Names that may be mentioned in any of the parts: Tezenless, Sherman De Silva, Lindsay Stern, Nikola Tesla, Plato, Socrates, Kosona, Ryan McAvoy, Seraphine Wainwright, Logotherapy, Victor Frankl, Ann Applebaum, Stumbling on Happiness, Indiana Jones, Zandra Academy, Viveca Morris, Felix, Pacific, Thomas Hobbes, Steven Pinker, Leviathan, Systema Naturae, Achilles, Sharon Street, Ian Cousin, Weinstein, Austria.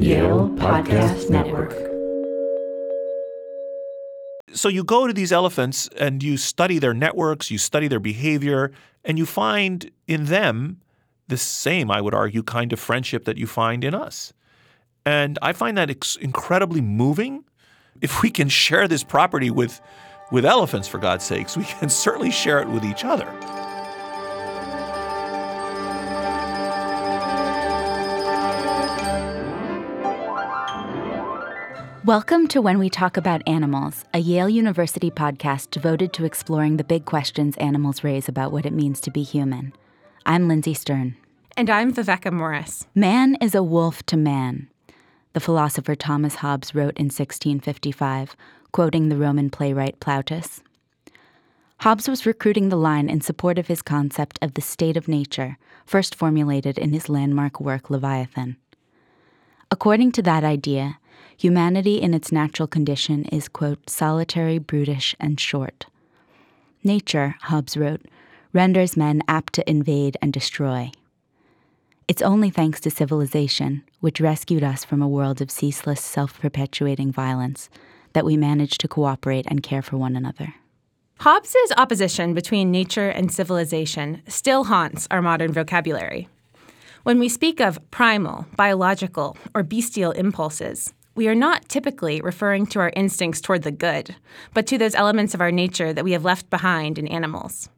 Yale Podcast Network. So you go to these elephants and you study their networks, you study their behavior, and you find in them the same, I would argue, kind of friendship that you find in us. And I find that incredibly moving. If we can share this property with elephants, for God's sakes, we can certainly share it with each other. Welcome to When We Talk About Animals, a Yale University podcast devoted to exploring the big questions animals raise about what it means to be human. I'm Lindsay Stern. And I'm Viveca Morris. Man is a wolf to man. The philosopher Thomas Hobbes wrote in 1655, quoting the Roman playwright Plautus. Hobbes was recruiting the line in support of his concept of the state of nature, first formulated in his landmark work Leviathan. According to that idea, humanity in its natural condition is, quote, solitary, brutish, and short. Nature, Hobbes wrote, renders men apt to invade and destroy. It's only thanks to civilization, which rescued us from a world of ceaseless, self-perpetuating violence, that we managed to cooperate and care for one another. Hobbes' opposition between nature and civilization still haunts our modern vocabulary. When we speak of primal, biological, or bestial impulses, we are not typically referring to our instincts toward the good, but to those elements of our nature that we have left behind in animals.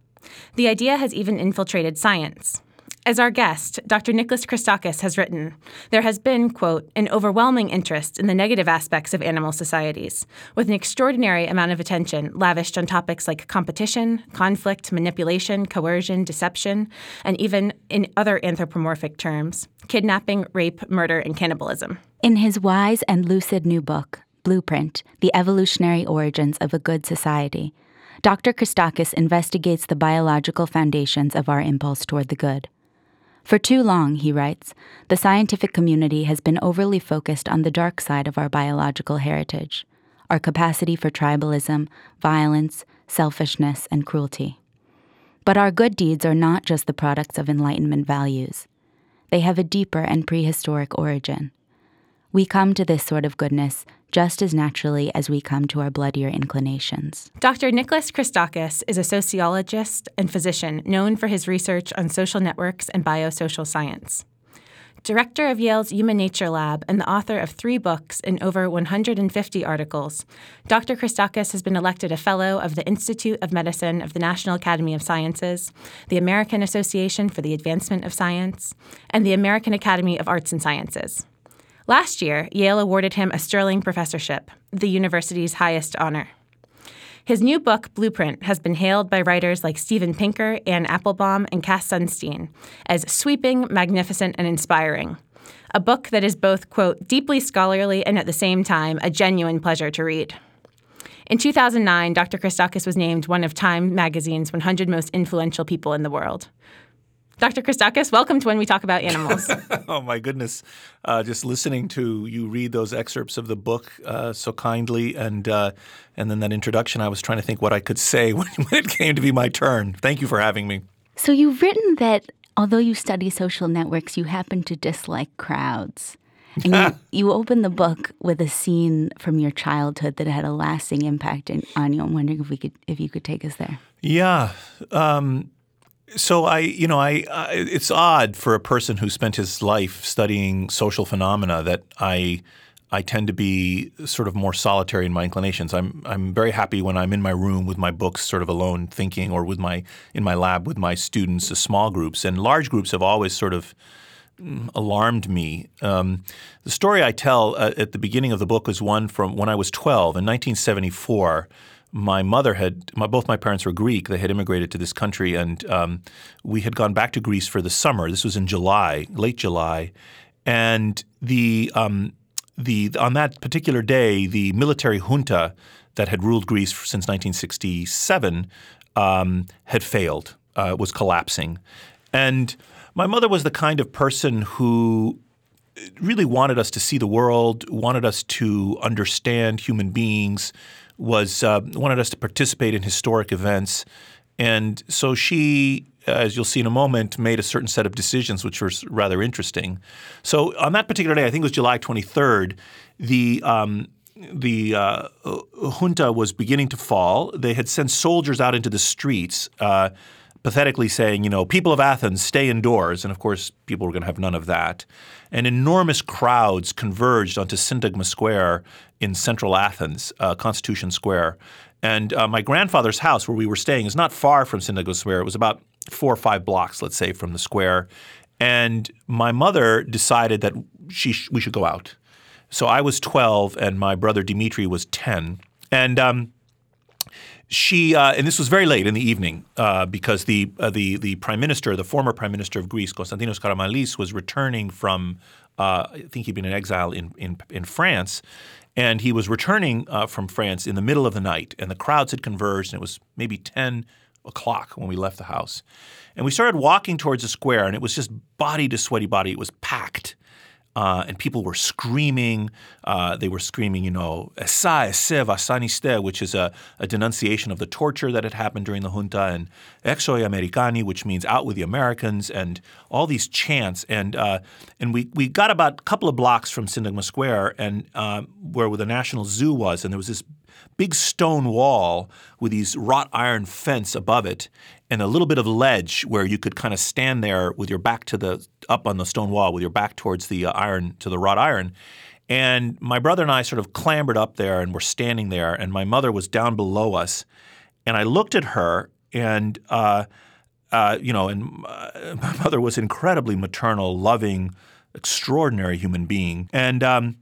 The idea has even infiltrated science. As our guest, Dr. Nicholas Christakis, has written, there has been, quote, an overwhelming interest in the negative aspects of animal societies, with an extraordinary amount of attention lavished on topics like competition, conflict, manipulation, coercion, deception, and even, in other anthropomorphic terms, kidnapping, rape, murder, and cannibalism. In his wise and lucid new book, Blueprint, The Evolutionary Origins of a Good Society, Dr. Christakis investigates the biological foundations of our impulse toward the good. For too long, he writes, the scientific community has been overly focused on the dark side of our biological heritage, our capacity for tribalism, violence, selfishness, and cruelty. But our good deeds are not just the products of Enlightenment values. They have a deeper and prehistoric origin. We come to this sort of goodness just as naturally as we come to our bloodier inclinations. Dr. Nicholas Christakis is a sociologist and physician known for his research on social networks and biosocial science. Director of Yale's Human Nature Lab and the author of 3 books and over 150 articles, Dr. Christakis has been elected a Fellow of the Institute of Medicine of the National Academy of Sciences, the American Association for the Advancement of Science, and the American Academy of Arts and Sciences. Last year, Yale awarded him a Sterling Professorship, the university's highest honor. His new book, Blueprint, has been hailed by writers like Steven Pinker, Ann Applebaum, and Cass Sunstein as sweeping, magnificent, and inspiring. A book that is both, quote, deeply scholarly and at the same time a genuine pleasure to read. In 2009, Dr. Christakis was named one of Time Magazine's 100 most influential people in the world. Dr. Christakis, welcome to When We Talk About Animals. Oh, my goodness. Just listening to you read those excerpts of the book so kindly and then that introduction, I was trying to think what I could say when it came to be my turn. Thank you for having me. So you've written that although you study social networks, you happen to dislike crowds. And you open the book with a scene from your childhood that had a lasting impact on you. I'm wondering if you could take us there. Yeah. So I it's odd for a person who spent his life studying social phenomena that I tend to be sort of more solitary in my inclinations. I'm very happy when I'm in my room with my books, sort of alone thinking, or in my lab with my students, the small groups. And large groups have always sort of alarmed me. The story I tell at the beginning of the book is one from when I was 12 in 1974. My mother both my parents were Greek. They had immigrated to this country, and we had gone back to Greece for the summer. This was in July, late July, and on that particular day, the military junta that had ruled Greece since 1967 had failed, was collapsing, and my mother was the kind of person who really wanted us to see the world, wanted us to understand human beings. Wanted us to participate in historic events, and so she as you'll see in a moment, made a certain set of decisions which were rather interesting. So on that particular day, I think it was July 23rd, the junta was beginning to fall. They had sent soldiers out into the streets, pathetically saying, you know, people of Athens, stay indoors. And of course, people were going to have none of that. And enormous crowds converged onto Syntagma Square in central Athens, Constitution Square. And my grandfather's house where we were staying is not far from Syntagma Square. It was about 4 or 5 blocks, let's say, from the square. And my mother decided that we should go out. So I was 12 and my brother Dimitri was 10. And she and this was very late in the evening because the prime minister, the former prime minister of Greece, Konstantinos Karamanlis, was returning from I think he'd been in exile in France, and he was returning from France in the middle of the night, and the crowds had converged, and it was maybe 10 o'clock when we left the house. And we started walking towards the square, and it was just body to sweaty body. It was packed. And people were screaming. They were screaming, you know, "Esa, esev, asaniste," which is a denunciation of the torture that had happened during the junta, and "Exoi Americani," which means "out with the Americans," and all these chants. And we got about a couple of blocks from Syntagma Square, and where the National Zoo was, and there was this big stone wall with these wrought iron fence above it, and a little bit of ledge where you could kind of stand there with your back to the up on the stone wall with your back towards the iron to the wrought iron. And my brother and I sort of clambered up there and were standing there, and my mother was down below us, and I looked at her, and my mother was an incredibly maternal, loving, extraordinary human being, and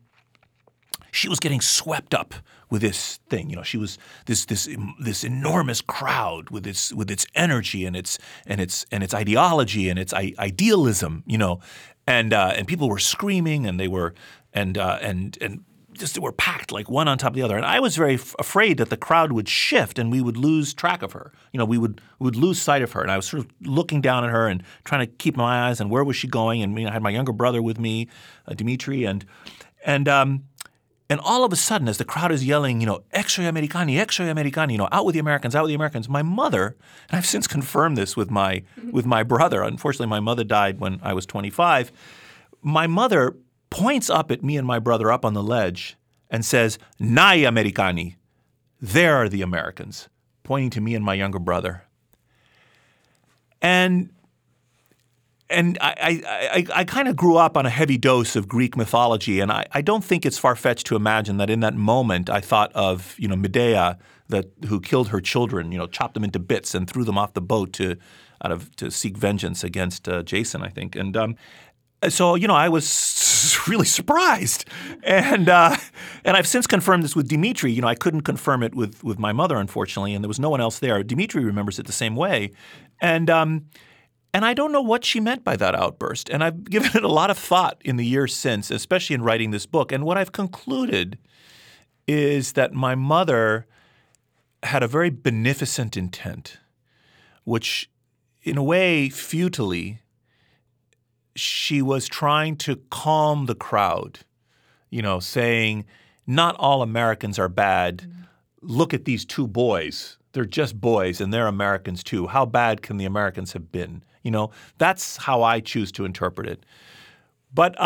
she was getting swept up with this thing, you know, she was this enormous crowd with its energy and its ideology and its idealism, you know, and people were screaming and they were and just they were packed like one on top of the other. And I was very afraid that the crowd would shift and we would lose track of her, you know, we would lose sight of her. And I was sort of looking down at her and trying to keep my eyes on where was she going. And you know, I had my younger brother with me, Dimitri, And all of a sudden, as the crowd is yelling, you know, exoi Americani, you know, out with the Americans, my mother, and I've since confirmed this with my brother. Unfortunately, my mother died when I was 25. My mother points up at me and my brother up on the ledge and says, "Nai Americani, there are the Americans," pointing to me and my younger brother. And I kind of grew up on a heavy dose of Greek mythology, and I don't think it's far-fetched to imagine that in that moment I thought of, you know, Medea, who killed her children, you know, chopped them into bits and threw them off the boat to seek vengeance against Jason, I think. And so, you know, I was really surprised, and I've since confirmed this with Dimitri. You know, I couldn't confirm it with my mother, unfortunately, and there was no one else there. Dimitri remembers it the same way, And I don't know what she meant by that outburst. And I've given it a lot of thought in the years since, especially in writing this book. And what I've concluded is that my mother had a very beneficent intent, which in a way, futilely, she was trying to calm the crowd, you know, saying, "Not all Americans are bad. Mm-hmm. Look at these two boys. They're just boys and they're Americans too. How bad can the Americans have been?" You know, that's how I choose to interpret it. But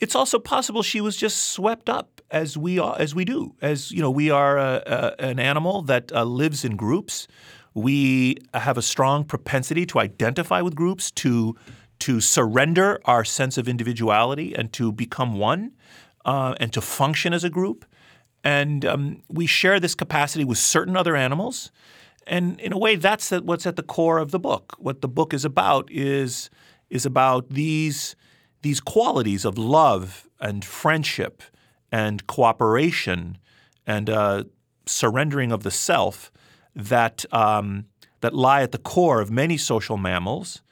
it's also possible she was just swept up as we do. As you know, we are an animal that lives in groups. We have a strong propensity to identify with groups, to surrender our sense of individuality and to become one and to function as a group. And we share this capacity with certain other animals. And in a way, that's what's at the core of the book. What the book is about is about these qualities of love and friendship and cooperation and surrendering of the self that lie at the core of many social mammals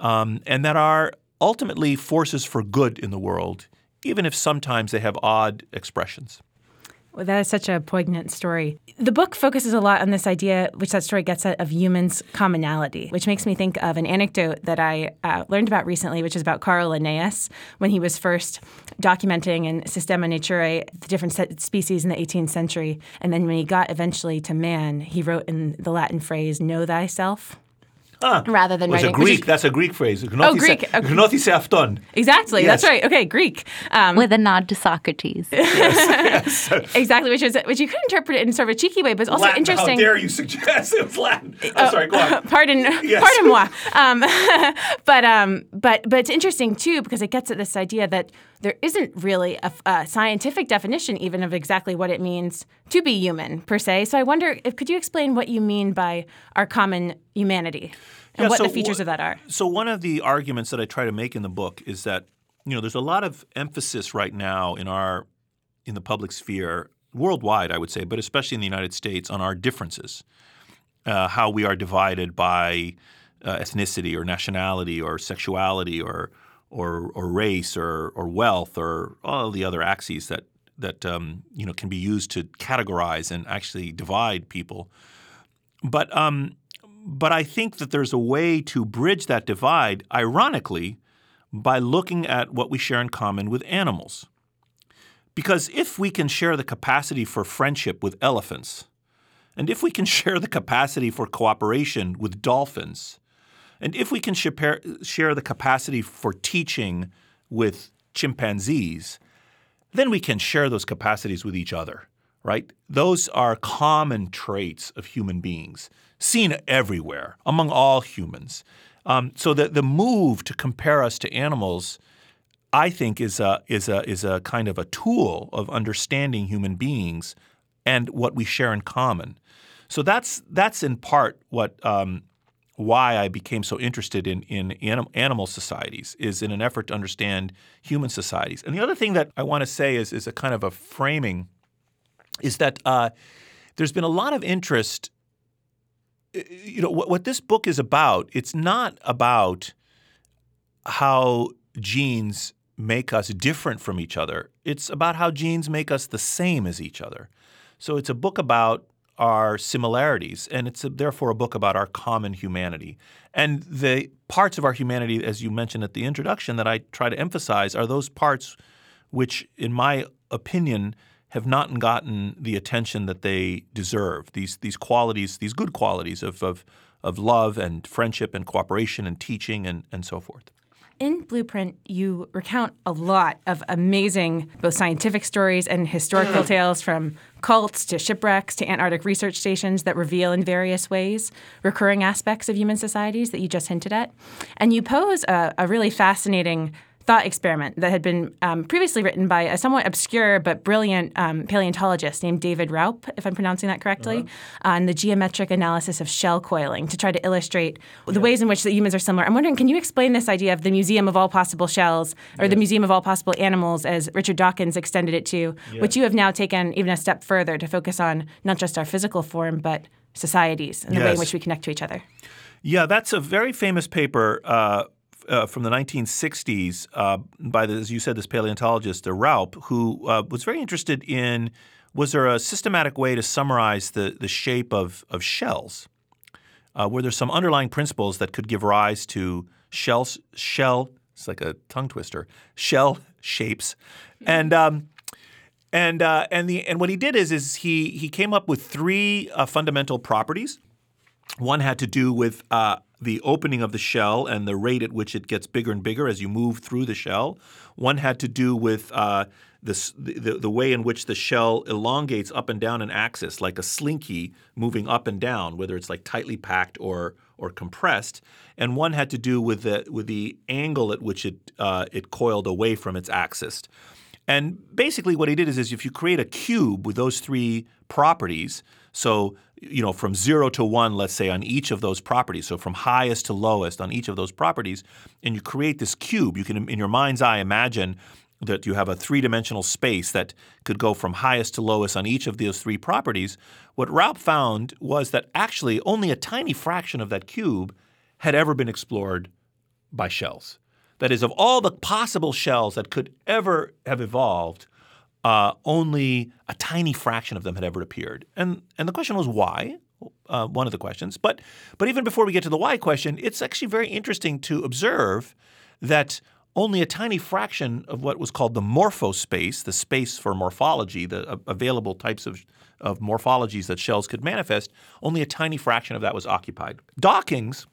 and that are ultimately forces for good in the world, even if sometimes they have odd expressions. Well, that is such a poignant story. The book focuses a lot on this idea, which that story gets at, of humans' commonality, which makes me think of an anecdote that I learned about recently, which is about Carl Linnaeus, when he was first documenting in Systema Naturae the different species in the 18th century. And then when he got eventually to man, he wrote in the Latin phrase, "Know thyself." rather than writing. That's a Greek phrase. Gnotise, oh, Greek. Gnotise afton. Exactly. Yes. That's right. Okay, Greek. With a nod to Socrates. Yes. Yes. Exactly, which you could interpret it in sort of a cheeky way, but it's also Latin, interesting. How dare you suggest it was Latin. Sorry, go on. Pardon, yes. Pardon moi. But it's interesting, too, because it gets at this idea that there isn't really a scientific definition even of exactly what it means to be human, per se. So I wonder, could you explain what you mean by our common humanity and what the features of that are? So one of the arguments that I try to make in the book is that, you know, there's a lot of emphasis right now in the public sphere, worldwide, I would say, but especially in the United States, on our differences, how we are divided by ethnicity or nationality or sexuality or race or wealth or all the other axes that you know, can be used to categorize and actually divide people. But I think that there's a way to bridge that divide, ironically, by looking at what we share in common with animals. Because if we can share the capacity for friendship with elephants, and if we can share the capacity for cooperation with dolphins, and if we can share the capacity for teaching with chimpanzees, then we can share those capacities with each other, right? Those are common traits of human beings, seen everywhere, among all humans. So the move to compare us to animals, I think, is a kind of a tool of understanding human beings and what we share in common. So that's in part what why I became so interested in animal societies, is in an effort to understand human societies. And the other thing that I want to say is a kind of a framing, is that there's been a lot of interest. You know, what this book is about, it's not about how genes make us different from each other. It's about how genes make us the same as each other. So it's a book about our similarities, and it's therefore a book about our common humanity. And the parts of our humanity, as you mentioned at the introduction, that I try to emphasize are those parts which, in my opinion, have not gotten the attention that they deserve. These qualities, these good qualities of love and friendship and cooperation and teaching and so forth. In Blueprint, you recount a lot of amazing both scientific stories and historical tales, from cults to shipwrecks to Antarctic research stations, that reveal in various ways recurring aspects of human societies that you just hinted at. And you pose a really fascinating thought experiment that had been previously written by a somewhat obscure but brilliant paleontologist named David Raup, if I'm pronouncing that correctly, on the geometric analysis of shell coiling, to try to illustrate the ways in which the humans are similar. I'm wondering, can you explain this idea of the museum of all possible shells, or the museum of all possible animals, as Richard Dawkins extended it to, which you have now taken even a step further to focus on not just our physical form, but societies and the way in which we connect to each other? Yeah, that's a very famous paper from the 1960s by, as you said, this paleontologist, Raup, who was very interested in, was there a systematic way to summarize the shape of shells? Were there some underlying principles that could give rise to shell, it's like a tongue twister, shell shapes? And what he did is he came up with three fundamental properties. One had to do with the opening of the shell and the rate at which it gets bigger and bigger as you move through the shell. One had to do with the way in which the shell elongates up and down an axis, like a slinky moving up and down, whether it's like tightly packed or compressed. And one had to do with the angle at which it coiled away from its axis. And basically what he did is if you create a cube with those three properties, so, you know, from 0 to 1, let's say, on each of those properties, so from highest to lowest on each of those properties, and you create this cube, you can, in your mind's eye, imagine that you have a three-dimensional space that could go from highest to lowest on each of those three properties. What Raup found was that actually only a tiny fraction of that cube had ever been explored by shells. That is, of all the possible shells that could ever have evolved, only a tiny fraction of them had ever appeared. And the question was why, one of the questions. But even before we get to the why question, it's actually very interesting to observe that only a tiny fraction of what was called the morphospace, the space for morphology, the available types of morphologies that shells could manifest, only a tiny fraction of that was occupied. Dawkins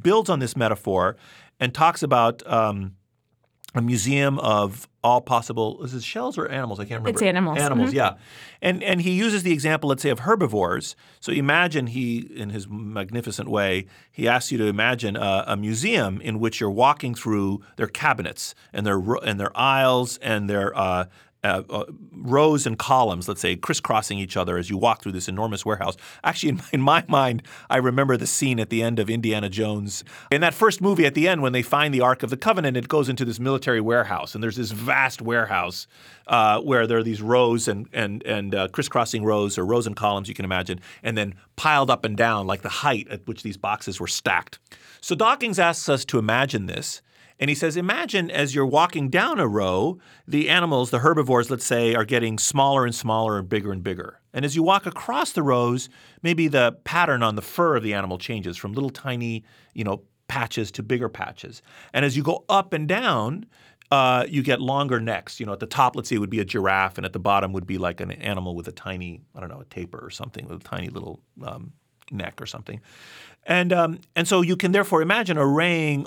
builds on this metaphor and talks about a museum of all possible – is it shells or animals? I can't remember. It's animals. Animals, mm-hmm. yeah. And he uses the example, let's say, of herbivores. So imagine he, in his magnificent way, he asks you to imagine a museum in which you're walking through their cabinets and their aisles and their rows and columns, let's say, crisscrossing each other as you walk through this enormous warehouse. Actually, in my mind, I remember the scene at the end of Indiana Jones. In that first movie at the end, when they find the Ark of the Covenant, it goes into this military warehouse. And there's this vast warehouse where there are these rows and crisscrossing rows or rows and columns, you can imagine, and then piled up and down like the height at which these boxes were stacked. So Dawkins asks us to imagine this. And he says, imagine as you're walking down a row, the animals, the herbivores, let's say, are getting smaller and smaller and bigger and bigger. And as you walk across the rows, maybe the pattern on the fur of the animal changes from little tiny, patches to bigger patches. And as you go up and down, you get longer necks. At the top, let's say, would be a giraffe, and at the bottom would be like an animal with a tiny, I don't know, a tapir or something, with a tiny little neck or something. And so you can therefore imagine arraying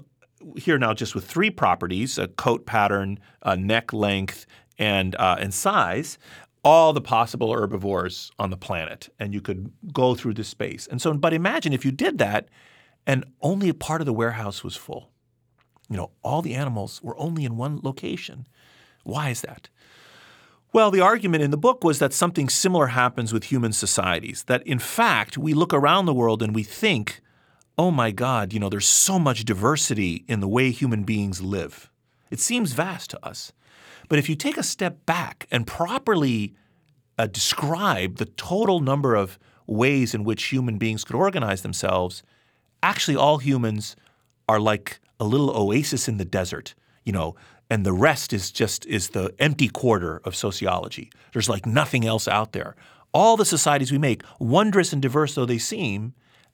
here now just with three properties, a coat pattern, neck length, and size, all the possible herbivores on the planet. And you could go through this space. And so, but imagine if you did that and only a part of the warehouse was full. All the animals were only in one location. Why is that? Well, the argument in the book was that something similar happens with human societies, that in fact we look around the world and we think, oh my God, there's so much diversity in the way human beings live. It seems vast to us. But if you take a step back and properly describe the total number of ways in which human beings could organize themselves, actually all humans are like a little oasis in the desert, and the rest is the empty quarter of sociology. There's like nothing else out there. All the societies we make, wondrous and diverse though they seem,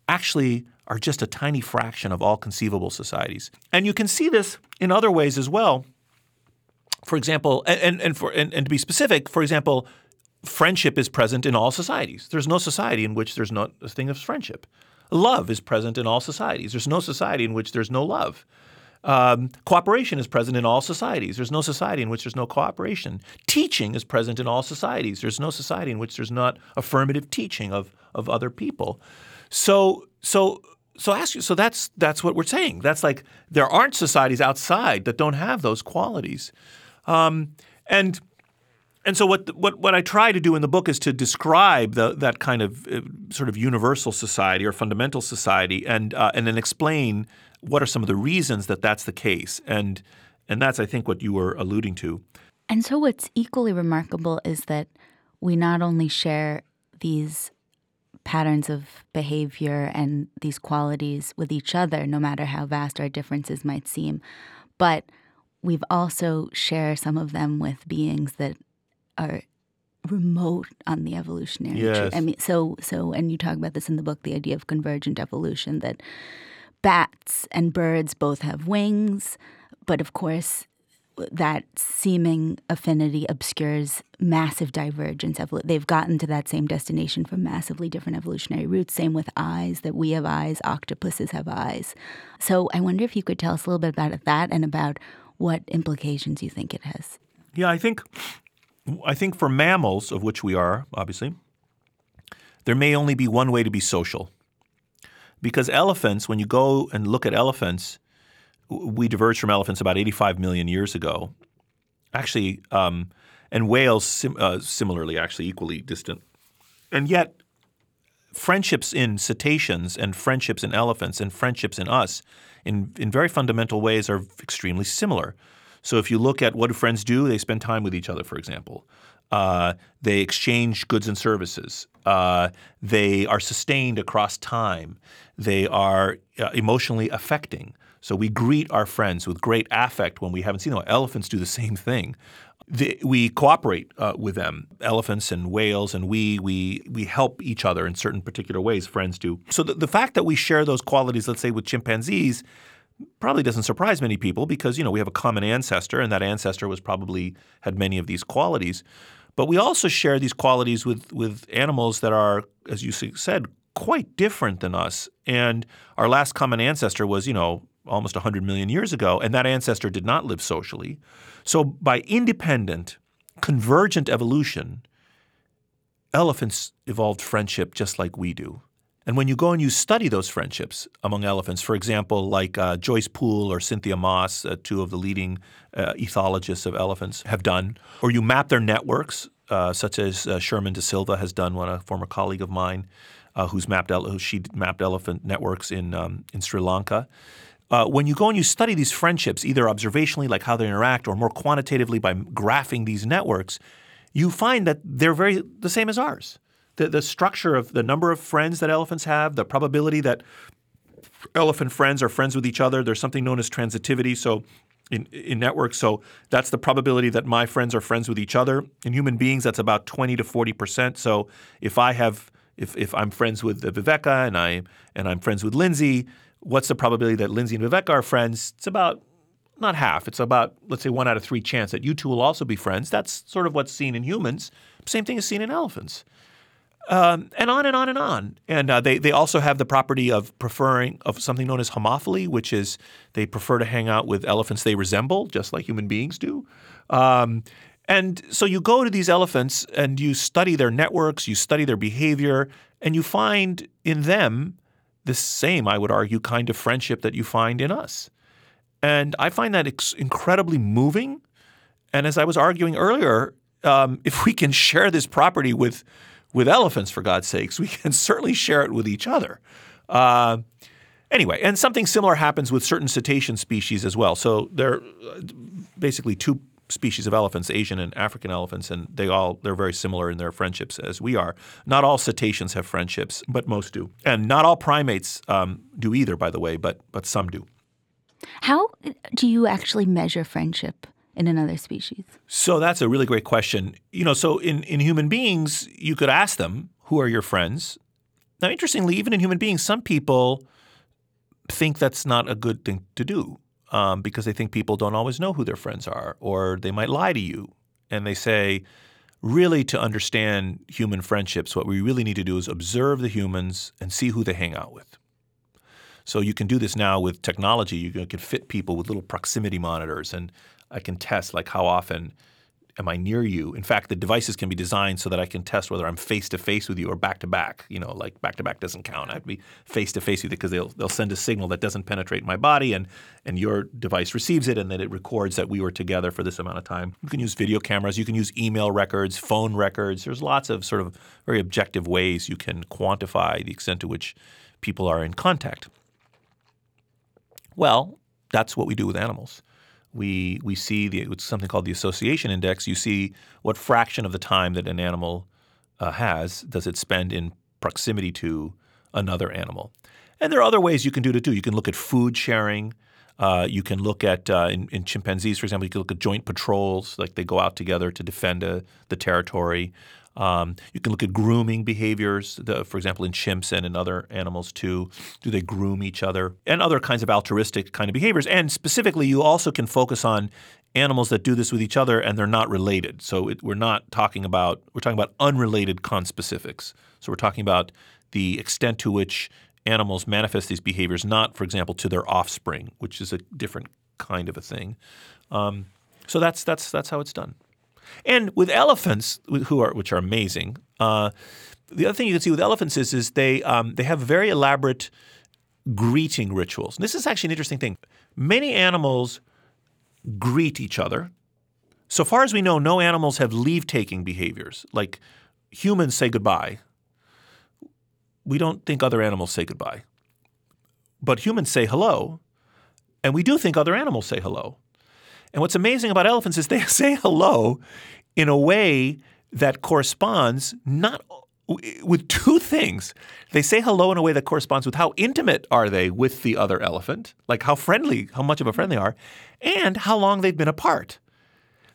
actually are just a tiny fraction of all conceivable societies. And you can see this in other ways as well. For example, and to be specific, for example, friendship is present in all societies. There's no society in which there's not a thing of friendship. Love is present in all societies. There's no society in which there's no love. Cooperation is present in all societies. There's no society in which there's no cooperation. Teaching is present in all societies. There's no society in which there's not affirmative teaching of other people. So that's what we're saying. That's like there aren't societies outside that don't have those qualities, and so what I try to do in the book is to describe that kind of sort of universal society or fundamental society, and then explain what are some of the reasons that that's the case, and that's I think what you were alluding to. And so what's equally remarkable is that we not only share these patterns of behavior and these qualities with each other, no matter how vast our differences might seem. But we've also shared some of them with beings that are remote on the evolutionary tree. I mean, so, and you talk about this in the book, the idea of convergent evolution, that bats and birds both have wings, but of course that seeming affinity obscures massive divergence. They've gotten to that same destination from massively different evolutionary routes. Same with eyes, that we have eyes, octopuses have eyes. So I wonder if you could tell us a little bit about that and about what implications you think it has. Yeah, I think for mammals, of which we are, obviously, there may only be one way to be social. Because elephants, when you go and look at elephants, we diverged from elephants about 85 million years ago, actually, and whales similarly, actually equally distant. And yet friendships in cetaceans and friendships in elephants and friendships in us in very fundamental ways are extremely similar. So if you look at what do friends do, they spend time with each other, for example. They exchange goods and services. They are sustained across time. They are emotionally affecting. So we greet our friends with great affect when we haven't seen them. Elephants do the same thing. We cooperate with them, elephants and whales, and we help each other in certain particular ways, friends do. So the fact that we share those qualities, let's say, with chimpanzees probably doesn't surprise many people because, we have a common ancestor, and that ancestor was probably had many of these qualities. But we also share these qualities with animals that are, as you said, quite different than us. And our last common ancestor was, you know, almost 100 million years ago, and that ancestor did not live socially. So by independent, convergent evolution, elephants evolved friendship just like we do. And when you go and you study those friendships among elephants, for example, like Joyce Poole or Cynthia Moss, two of the leading ethologists of elephants, have done, or you map their networks, such as Sherman De Silva has done, one, a former colleague of mine, who mapped elephant networks in Sri Lanka. When you go and you study these friendships, either observationally, like how they interact, or more quantitatively by graphing these networks, you find that they're very the same as ours. The structure of the number of friends that elephants have, the probability that elephant friends are friends with each other, there's something known as transitivity. So in networks, so that's the probability that my friends are friends with each other. In human beings, that's about 20 to 40%. So if I'm friends with Viveca and I'm friends with Lindsay, what's the probability that Lindsay and Viveca are friends? It's about not half. It's about, let's say, 1 out of 3 chance that you two will also be friends. That's sort of what's seen in humans. Same thing is seen in elephants. And on and on and on. And they also have the property of preferring of something known as homophily, which is they prefer to hang out with elephants they resemble, just like human beings do. And so you go to these elephants and you study their networks, you study their behavior, and you find in them the same, I would argue, kind of friendship that you find in us. And I find that incredibly moving. And as I was arguing earlier, if we can share this property with elephants, for God's sakes, we can certainly share it with each other. Anyway, and something similar happens with certain cetacean species as well. So there are basically two species of elephants, Asian and African elephants, and they're very similar in their friendships as we are. Not all cetaceans have friendships, but most do. And not all primates do either, by the way, but some do. How do you actually measure friendship in another species? So that's a really great question. You know, so in human beings, you could ask them, who are your friends? Now, interestingly, even in human beings, some people think that's not a good thing to do. Because they think people don't always know who their friends are, or they might lie to you. And they say, really, to understand human friendships, what we really need to do is observe the humans and see who they hang out with. So you can do this now with technology. You can fit people with little proximity monitors, and I can test, like, how often am I near you? In fact, the devices can be designed so that I can test whether I'm face-to-face with you or back-to-back. You know, like back-to-back doesn't count. I have to be face-to-face with you because they'll send a signal that doesn't penetrate my body, and your device receives it, and then it records that we were together for this amount of time. You can use video cameras. You can use email records, phone records. There's lots of sort of very objective ways you can quantify the extent to which people are in contact. Well, that's what we do with animals. We see it's something called the association index. You see what fraction of the time that an animal does it spend in proximity to another animal. And there are other ways you can do it too. You can look at food sharing. You can look at, in chimpanzees, for example, you can look at joint patrols, like they go out together to defend the territory. You can look at grooming behaviors, for example, in chimps and in other animals too. Do they groom each other? And other kinds of altruistic kind of behaviors. And specifically, you also can focus on animals that do this with each other and they're not related. So we're talking about unrelated conspecifics. So we're talking about the extent to which animals manifest these behaviors, not, for example, to their offspring, which is a different kind of a thing. So that's how it's done. And with elephants, which are amazing, the other thing you can see with elephants is they have very elaborate greeting rituals. And this is actually an interesting thing. Many animals greet each other. So far as we know, no animals have leave-taking behaviors. Like humans say goodbye. We don't think other animals say goodbye. But humans say hello, and we do think other animals say hello. And what's amazing about elephants is they say hello in a way that corresponds not with two things. They say hello in a way that corresponds with how intimate are they with the other elephant, like how friendly, how much of a friend they are, and how long they've been apart.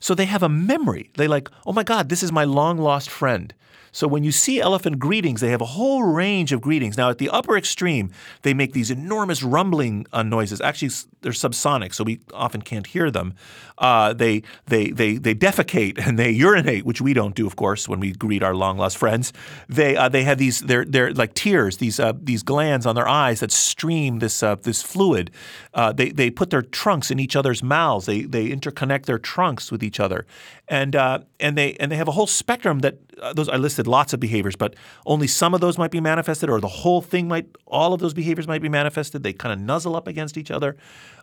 So they have a memory. They like, oh my God, this is my long-lost friend. So when you see elephant greetings, they have a whole range of greetings. Now, at the upper extreme, they make these enormous rumbling noises. Actually, they're subsonic, so we often can't hear them. They defecate and they urinate, which we don't do, of course, when we greet our long-lost friends. They have these they're like tears, these glands on their eyes that stream this fluid. They put their trunks in each other's mouths. They interconnect their trunks with each other, and they have a whole spectrum that those I listed. Lots of behaviors, but only some of those might be manifested, or the whole thing might. All of those behaviors might be manifested. They kind of nuzzle up against each other,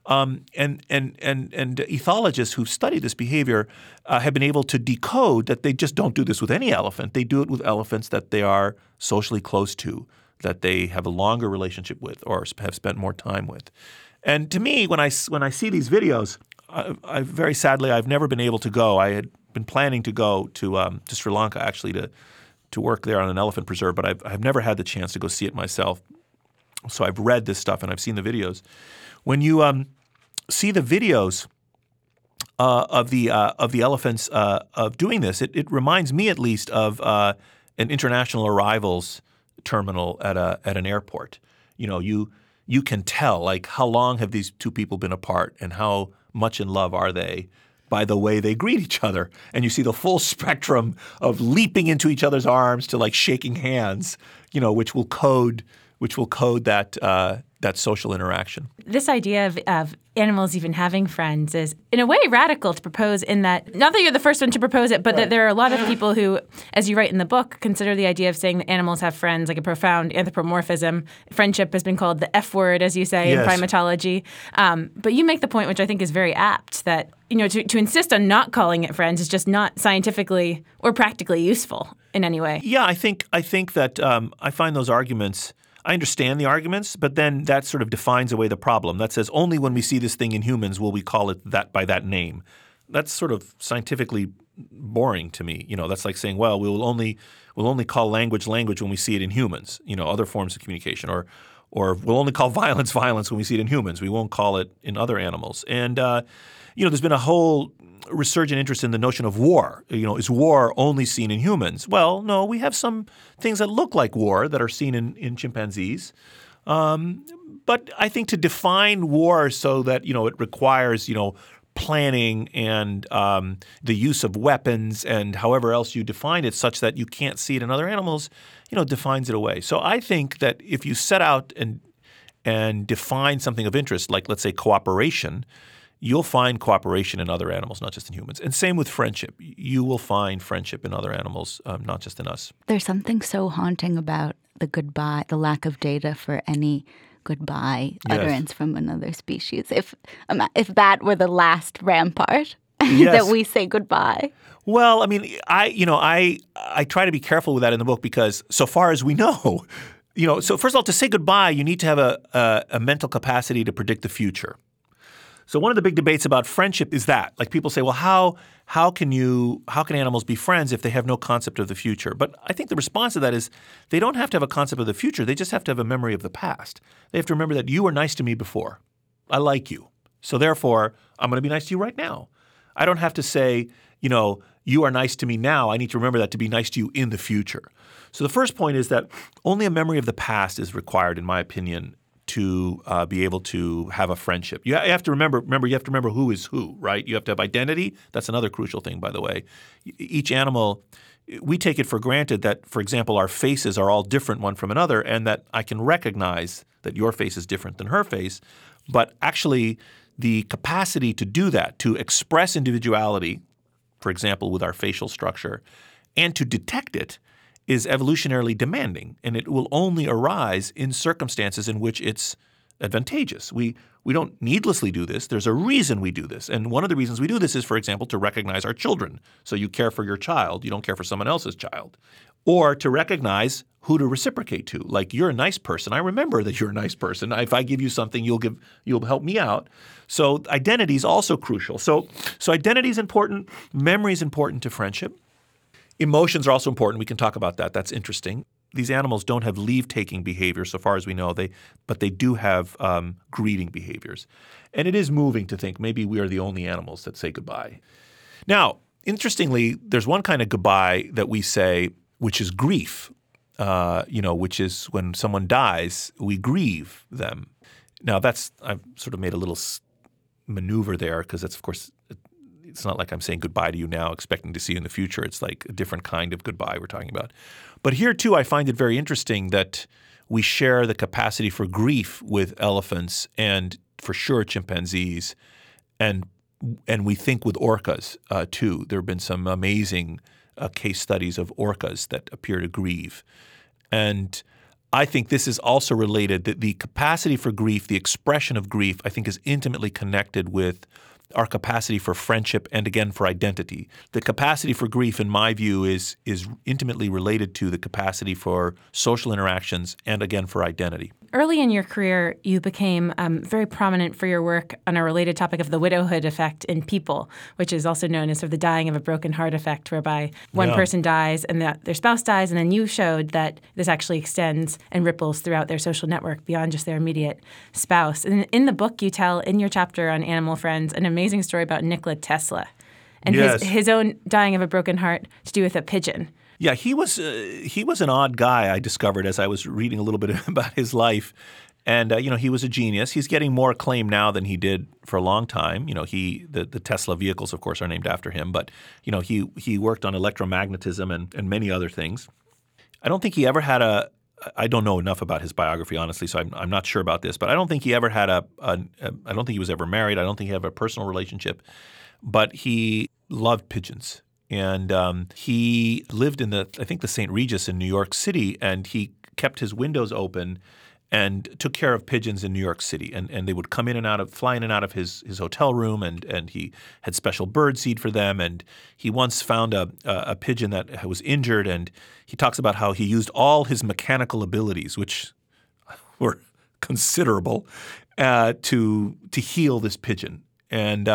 and ethologists who study this behavior have been able to decode that they just don't do this with any elephant. They do it with elephants that they are socially close to, that they have a longer relationship with, or have spent more time with. And to me, when I see these videos, I very sadly I've never been able to go. I had been planning to go to Sri Lanka actually to work there on an elephant preserve, but I've never had the chance to go see it myself. So I've read this stuff and I've seen the videos. When you see the videos of the elephants of doing this, it reminds me at least of an international arrivals terminal at an airport. You know, you can tell like how long have these two people been apart and how much in love are they by the way they greet each other. And you see the full spectrum of leaping into each other's arms to like shaking hands, you know, which will code that social interaction. This idea of animals even having friends is in a way radical to propose, in that, not that you're the first one to propose it, but right. That there are a lot of people who, as you write in the book, consider the idea of saying that animals have friends like a profound anthropomorphism. Friendship has been called the F word, as you say, yes, in primatology. But you make the point, which I think is very apt, that to insist on not calling it friends is just not scientifically or practically useful in any way. Yeah, I think that I find those arguments. I understand the arguments, but then that sort of defines away the problem. That says only when we see this thing in humans will we call it that by that name. That's sort of scientifically boring to me. You know, that's like saying, well, we'll only call language when we see it in humans. You know, other forms of communication, or we'll only call violence when we see it in humans. We won't call it in other animals. And there's been a whole resurgent interest in the notion of war. You know, is war only seen in humans? Well, no, we have some things that look like war that are seen in chimpanzees. But I think to define war so that, it requires, planning and the use of weapons and however else you define it such that you can't see it in other animals, defines it away. So I think that if you set out and define something of interest, like let's say cooperation, you'll find cooperation in other animals, not just in humans. And same with friendship. You will find friendship in other animals, not just in us. There's something so haunting about the goodbye, the lack of data for any goodbye utterance from another species. If that were the last rampart that we say goodbye. Well, I mean, I try to be careful with that in the book because so far as we know, so first of all, to say goodbye, you need to have a mental capacity to predict the future. So one of the big debates about friendship is that, like, people say, well, how can animals be friends if they have no concept of the future? But I think the response to that is they don't have to have a concept of the future. They just have to have a memory of the past. They have to remember that you were nice to me before. I like you. So therefore, I'm going to be nice to you right now. I don't have to say, you are nice to me now. I need to remember that to be nice to you in the future. So the first point is that only a memory of the past is required, in my opinion, to be able to have a friendship. You have to remember, you have to remember who is who, right? You have to have identity. That's another crucial thing, by the way. Each animal, we take it for granted that, for example, our faces are all different one from another, and that I can recognize that your face is different than her face. But actually, the capacity to do that, to express individuality, for example, with our facial structure, and to detect it, is evolutionarily demanding, and it will only arise in circumstances in which it's advantageous. We don't needlessly do this. There's a reason we do this. And one of the reasons we do this is, for example, to recognize our children. So you care for your child. You don't care for someone else's child. Or to recognize who to reciprocate to. Like, you're a nice person. I remember that you're a nice person. If I give you something, you'll help me out. So identity is also crucial. So identity is important. Memory is important to friendship. Emotions are also important. We can talk about that. That's interesting. These animals don't have leave-taking behavior, so far as we know, but they do have greeting behaviors. And it is moving to think maybe we are the only animals that say goodbye. Now, interestingly, there's one kind of goodbye that we say, which is grief, which is when someone dies, we grieve them. Now, I've sort of made a little maneuver there because that's, of course, it's not like I'm saying goodbye to you now expecting to see you in the future. It's like a different kind of goodbye we're talking about. But here, too, I find it very interesting that we share the capacity for grief with elephants and for sure chimpanzees and we think with orcas, too. There have been some amazing case studies of orcas that appear to grieve. And I think this is also related, that the capacity for grief, the expression of grief, I think is intimately connected with our capacity for friendship and, again, for identity. The capacity for grief, in my view, is intimately related to the capacity for social interactions and, again, for identity. Early in your career, you became very prominent for your work on a related topic of the widowhood effect in people, which is also known as sort of the dying of a broken heart effect, whereby one person dies and their spouse dies, and then you showed that this actually extends and ripples throughout their social network beyond just their immediate spouse. And in the book, you tell, in your chapter on animal friends, an amazing story about Nikola Tesla and his own dying of a broken heart to do with a pigeon. Yeah, he was an odd guy, I discovered as I was reading a little bit about his life. And he was a genius. He's getting more acclaim now than he did for a long time. The Tesla vehicles, of course, are named after him, but he worked on electromagnetism and many other things. I don't think he ever had I don't know enough about his biography, honestly, so I'm not sure about this. But I don't think he ever had I don't think he was ever married. I don't think he had a personal relationship. But he loved pigeons. And he lived in the St. Regis in New York City. And he kept his windows open and took care of pigeons in New York City. And they would come in and out fly in and out of his hotel room. And he had special bird seed for them. And he once found a pigeon that was injured. And he talks about how he used all his mechanical abilities, which were considerable, to heal this pigeon. And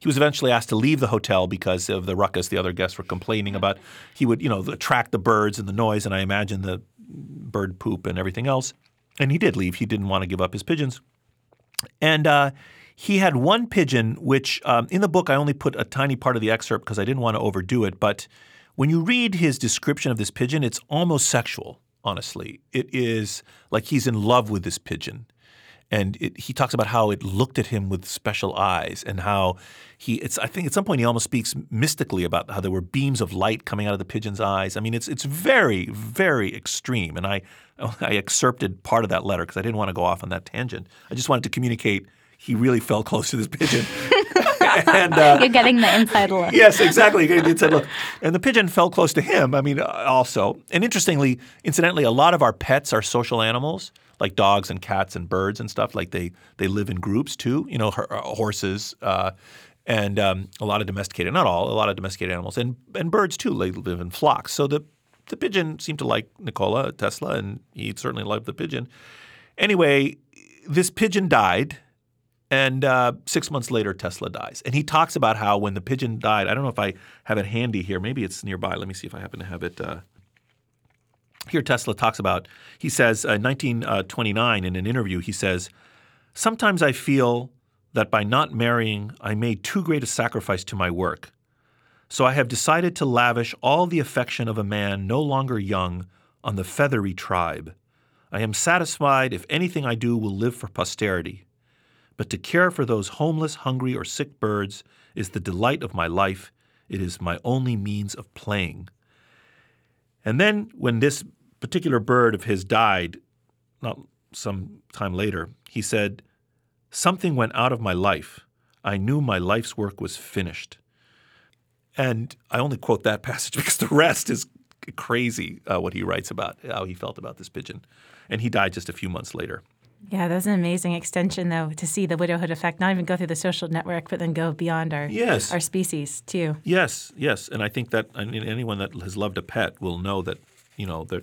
he was eventually asked to leave the hotel because of the ruckus the other guests were complaining about. He would, attract the birds and the noise, and I imagine the bird poop and everything else. And he did leave. He didn't want to give up his pigeons. And he had one pigeon, which in the book I only put a tiny part of the excerpt because I didn't want to overdo it. But when you read his description of this pigeon, it's almost sexual, honestly. It is like he's in love with this pigeon. And he talks about how it looked at him with special eyes and how I think at some point he almost speaks mystically about how there were beams of light coming out of the pigeon's eyes. I mean, it's very, very extreme. And I excerpted part of that letter because I didn't want to go off on that tangent. I just wanted to communicate he really fell close to this pigeon. And, you're getting the inside look. Yes, exactly. You're getting the inside look. And the pigeon fell close to him, also. And interestingly, incidentally, a lot of our pets are social animals, like dogs and cats and birds and stuff. Like they live in groups too, horses and a lot of domesticated – not all, a lot of domesticated animals. And birds too, they live in flocks. So the pigeon seemed to like Nikola Tesla, and he certainly loved the pigeon. Anyway, this pigeon died. And 6 months later, Tesla dies. And he talks about how when the pigeon died – I don't know if I have it handy here. Maybe it's nearby. Let me see if I happen to have it. Here Tesla talks about – he says in 1929 in an interview, he says, "Sometimes I feel that by not marrying, I made too great a sacrifice to my work. So I have decided to lavish all the affection of a man no longer young on the feathery tribe. I am satisfied if anything I do will live for posterity. But to care for those homeless, hungry, or sick birds is the delight of my life. It is my only means of playing." And then when this particular bird of his died, not some time later, he said, "Something went out of my life. I knew my life's work was finished." And I only quote that passage because the rest is crazy, what he writes about, how he felt about this pigeon. And he died just a few months later. Yeah, that was an amazing extension, though, to see the widowhood effect, not even go through the social network, but then go beyond our species, too. Yes. And I think that anyone that has loved a pet will know that,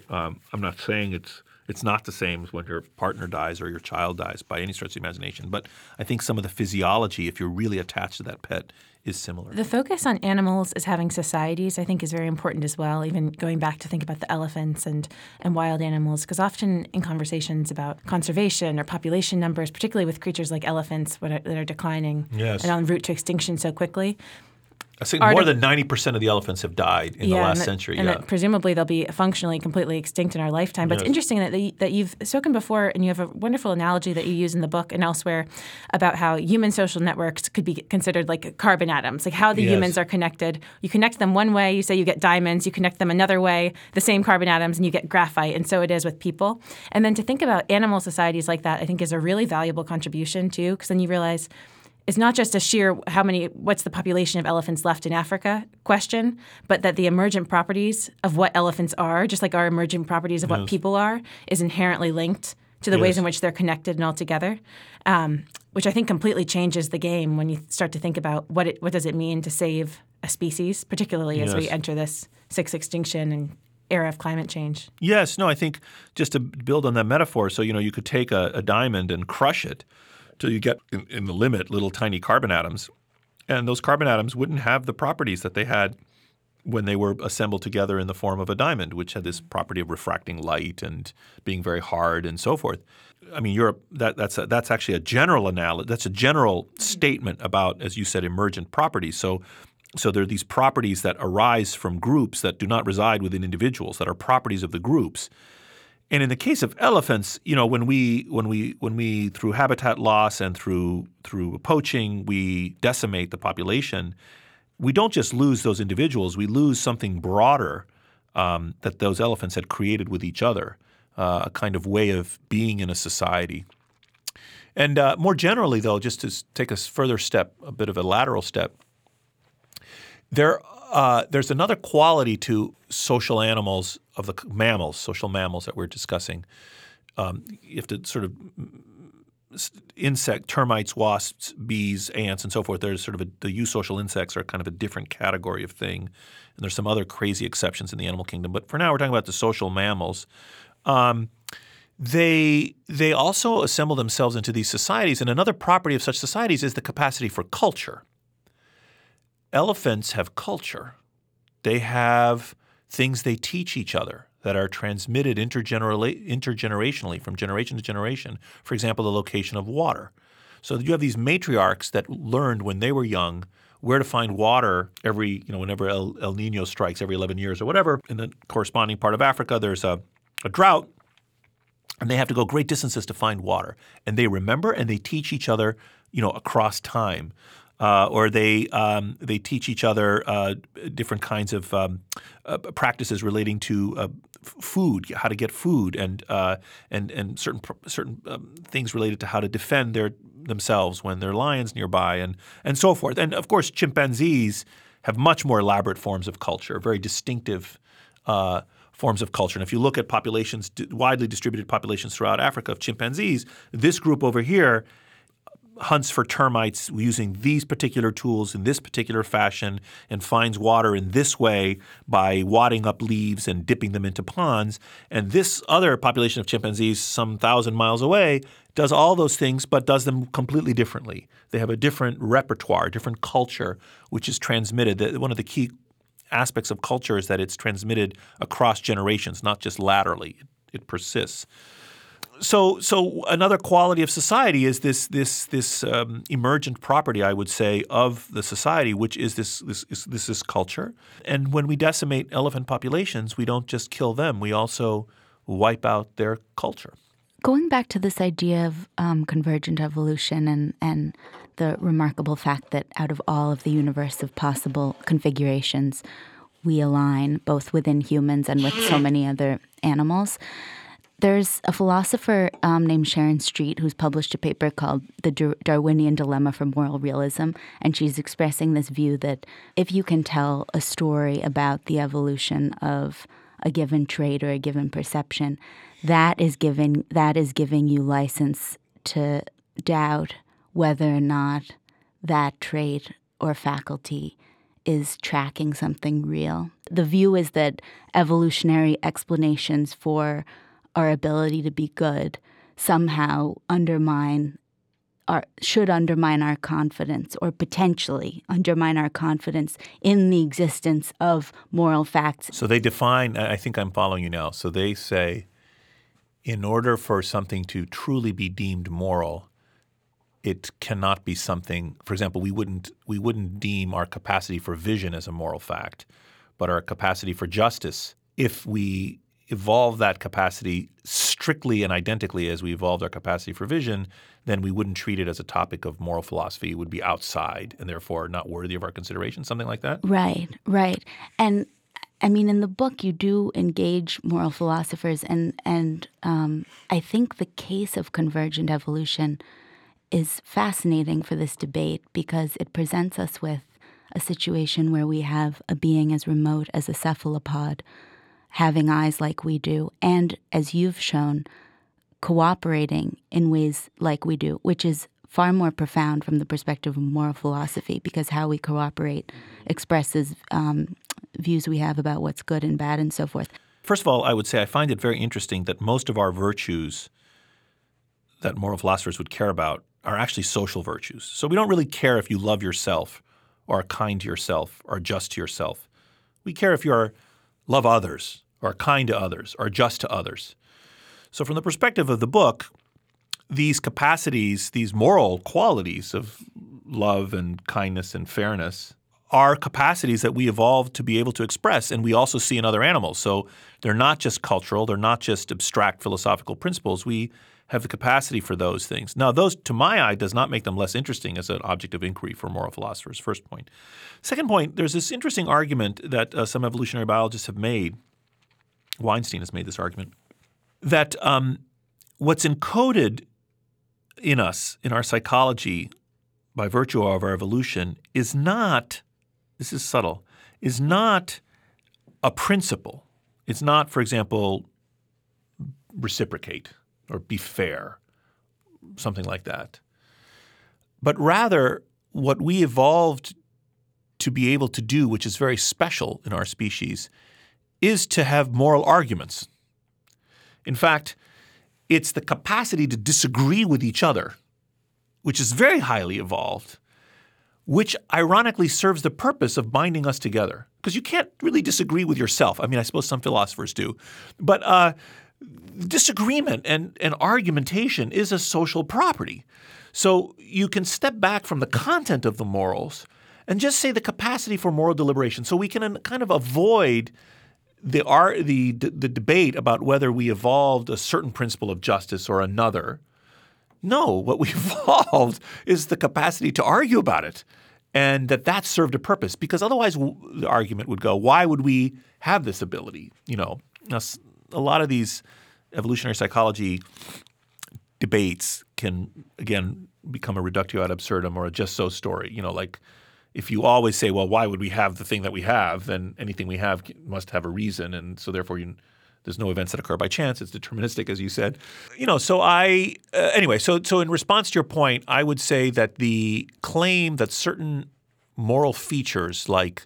I'm not saying it's not the same as when your partner dies or your child dies by any stretch of the imagination. But I think some of the physiology, if you're really attached to that pet, is similar. The focus on animals as having societies, I think, is very important as well, even going back to think about the elephants and wild animals, because often in conversations about conservation or population numbers, particularly with creatures like elephants that are declining and en route to extinction so quickly, I think more than 90% of the elephants have died in the last century. And that presumably they'll be functionally completely extinct in our lifetime. But it's interesting that you've spoken before, and you have a wonderful analogy that you use in the book and elsewhere about how human social networks could be considered like carbon atoms, like how the humans are connected. You connect them one way, you say you get diamonds, you connect them another way, the same carbon atoms, and you get graphite. And so it is with people. And then to think about animal societies like that, I think, is a really valuable contribution too, because then you realize it's not just a sheer what's the population of elephants left in Africa question, but that the emergent properties of what elephants are, just like our emergent properties of what people are, is inherently linked to the ways in which they're connected and all together, which I think completely changes the game when you start to think about what does it mean to save a species, particularly as we enter this sixth extinction and era of climate change. Yes. No, I think just to build on that metaphor, so you could take a diamond and crush it till you get in the limit little tiny carbon atoms. And those carbon atoms wouldn't have the properties that they had when they were assembled together in the form of a diamond, which had this property of refracting light and being very hard and so forth. I mean, that's actually a general analogy. That's a general statement about, as you said, emergent properties. So there are these properties that arise from groups that do not reside within individuals, that are properties of the groups. And in the case of elephants, when we through habitat loss and through poaching, we decimate the population, we don't just lose those individuals. We lose something broader that those elephants had created with each other, a kind of way of being in a society. And more generally, though, just to take a further step, a bit of a lateral step, there's another quality to social animals of the mammals, social mammals that we're discussing. You have to sort of insect, termites, wasps, bees, ants, and so forth. There's sort of the eusocial insects are kind of a different category of thing. And there's some other crazy exceptions in the animal kingdom. But for now, we're talking about the social mammals. They also assemble themselves into these societies. And another property of such societies is the capacity for culture. Elephants have culture. They have things they teach each other that are transmitted intergenerationally from generation to generation. For example, the location of water. So you have these matriarchs that learned when they were young where to find water whenever El Nino strikes every 11 years or whatever. In the corresponding part of Africa, there's a drought, and they have to go great distances to find water. And they remember and they teach each other, across time. Or they teach each other different kinds of practices relating to food, how to get food, and certain things related to how to defend themselves when there are lions nearby, and so forth. And of course, chimpanzees have much more elaborate forms of culture, very distinctive forms of culture. And if you look at populations, widely distributed populations throughout Africa of chimpanzees, this group over here hunts for termites using these particular tools in this particular fashion and finds water in this way by wadding up leaves and dipping them into ponds. And this other population of chimpanzees some 1,000 miles away does all those things but does them completely differently. They have a different repertoire, different culture, which is transmitted. One of the key aspects of culture is that it's transmitted across generations, not just laterally. It persists. So another quality of society is this emergent property, I would say, of the society, which is this culture. And when we decimate elephant populations, we don't just kill them; we also wipe out their culture. Going back to this idea of convergent evolution and the remarkable fact that out of all of the universe of possible configurations, we align both within humans and with so many other animals. There's a philosopher named Sharon Street who's published a paper called The Darwinian Dilemma for Moral Realism, and she's expressing this view that if you can tell a story about the evolution of a given trait or a given perception, that is giving you license to doubt whether or not that trait or faculty is tracking something real. The view is that evolutionary explanations for our ability to be good somehow should undermine our confidence, or potentially undermine our confidence in the existence of moral facts. So they define – I think I'm following you now. So they say in order for something to truly be deemed moral, it cannot be something. For example, we wouldn't deem our capacity for vision as a moral fact, but our capacity for justice, if we evolve that capacity strictly and identically as we evolved our capacity for vision, then we wouldn't treat it as a topic of moral philosophy. It would be outside and therefore not worthy of our consideration, something like that? Right, right. And I mean, in the book, you do engage moral philosophers, and I think the case of convergent evolution is fascinating for this debate because it presents us with a situation where we have a being as remote as a cephalopod having eyes like we do, and as you've shown, cooperating in ways like we do, which is far more profound from the perspective of moral philosophy, because how we cooperate expresses views we have about what's good and bad and so forth. First of all, I would say I find it very interesting that most of our virtues that moral philosophers would care about are actually social virtues. So we don't really care if you love yourself or are kind to yourself or just to yourself. We care if you love others or are kind to others or just to others. So from the perspective of the book, these capacities, these moral qualities of love and kindness and fairness are capacities that we evolved to be able to express, and we also see in other animals. So they're not just cultural. They're not just abstract philosophical principles. We have the capacity for those things. Now, those, to my eye, does not make them less interesting as an object of inquiry for moral philosophers, first point. Second point, there's this interesting argument that some evolutionary biologists have made. Weinstein has made this argument, that what's encoded in us, in our psychology, by virtue of our evolution, is not – this is subtle – is not a principle. It's not, for example, reciprocate or be fair, something like that. But rather, what we evolved to be able to do, which is very special in our species, is to have moral arguments. In fact, it's the capacity to disagree with each other, which is very highly evolved, which ironically serves the purpose of binding us together. Because you can't really disagree with yourself. I mean, I suppose some philosophers do. But disagreement and argumentation is a social property. So you can step back from the content of the morals and just say the capacity for moral deliberation. So we can kind of avoid the debate about whether we evolved a certain principle of justice or another. No, what we evolved is the capacity to argue about it, and that served a purpose, because otherwise the argument would go, why would we have this ability? You know, now, a lot of these evolutionary psychology debates can, again, become a reductio ad absurdum or a just so story. You know, like if you always say, well, why would we have the thing that we have, then anything we have must have a reason, and so therefore there's no events that occur by chance. It's deterministic, as you said. You know, so anyway, so in response to your point, I would say that the claim that certain moral features like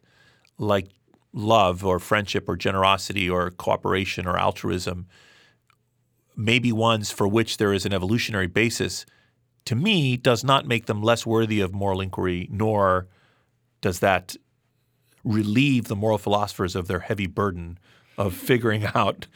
love or friendship or generosity or cooperation or altruism may be ones for which there is an evolutionary basis, to me, does not make them less worthy of moral inquiry, nor does that relieve the moral philosophers of their heavy burden of figuring out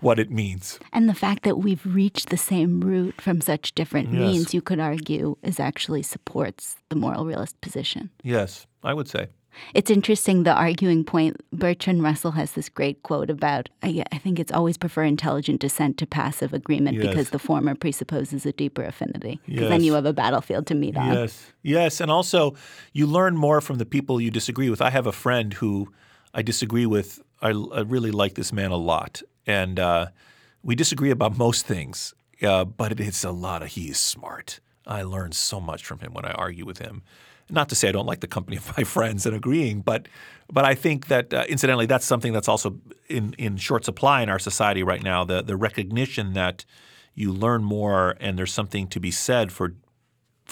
what it means. And the fact that we've reached the same root from such different means, you could argue, is actually supports the moral realist position. Yes, I would say. It's interesting, the arguing point. Bertrand Russell has this great quote about, I think it's always prefer intelligent dissent to passive agreement because the former presupposes a deeper affinity. Because then you have a battlefield to meet on. Yes, and also you learn more from the people you disagree with. I have a friend who I disagree with. I really like this man a lot, and we disagree about most things, but it's a lot of he is smart. I learn so much from him when I argue with him. Not to say I don't like the company of my friends and agreeing, but I think that, incidentally, that's something that's also in short supply in our society right now, the recognition that you learn more and there's something to be said for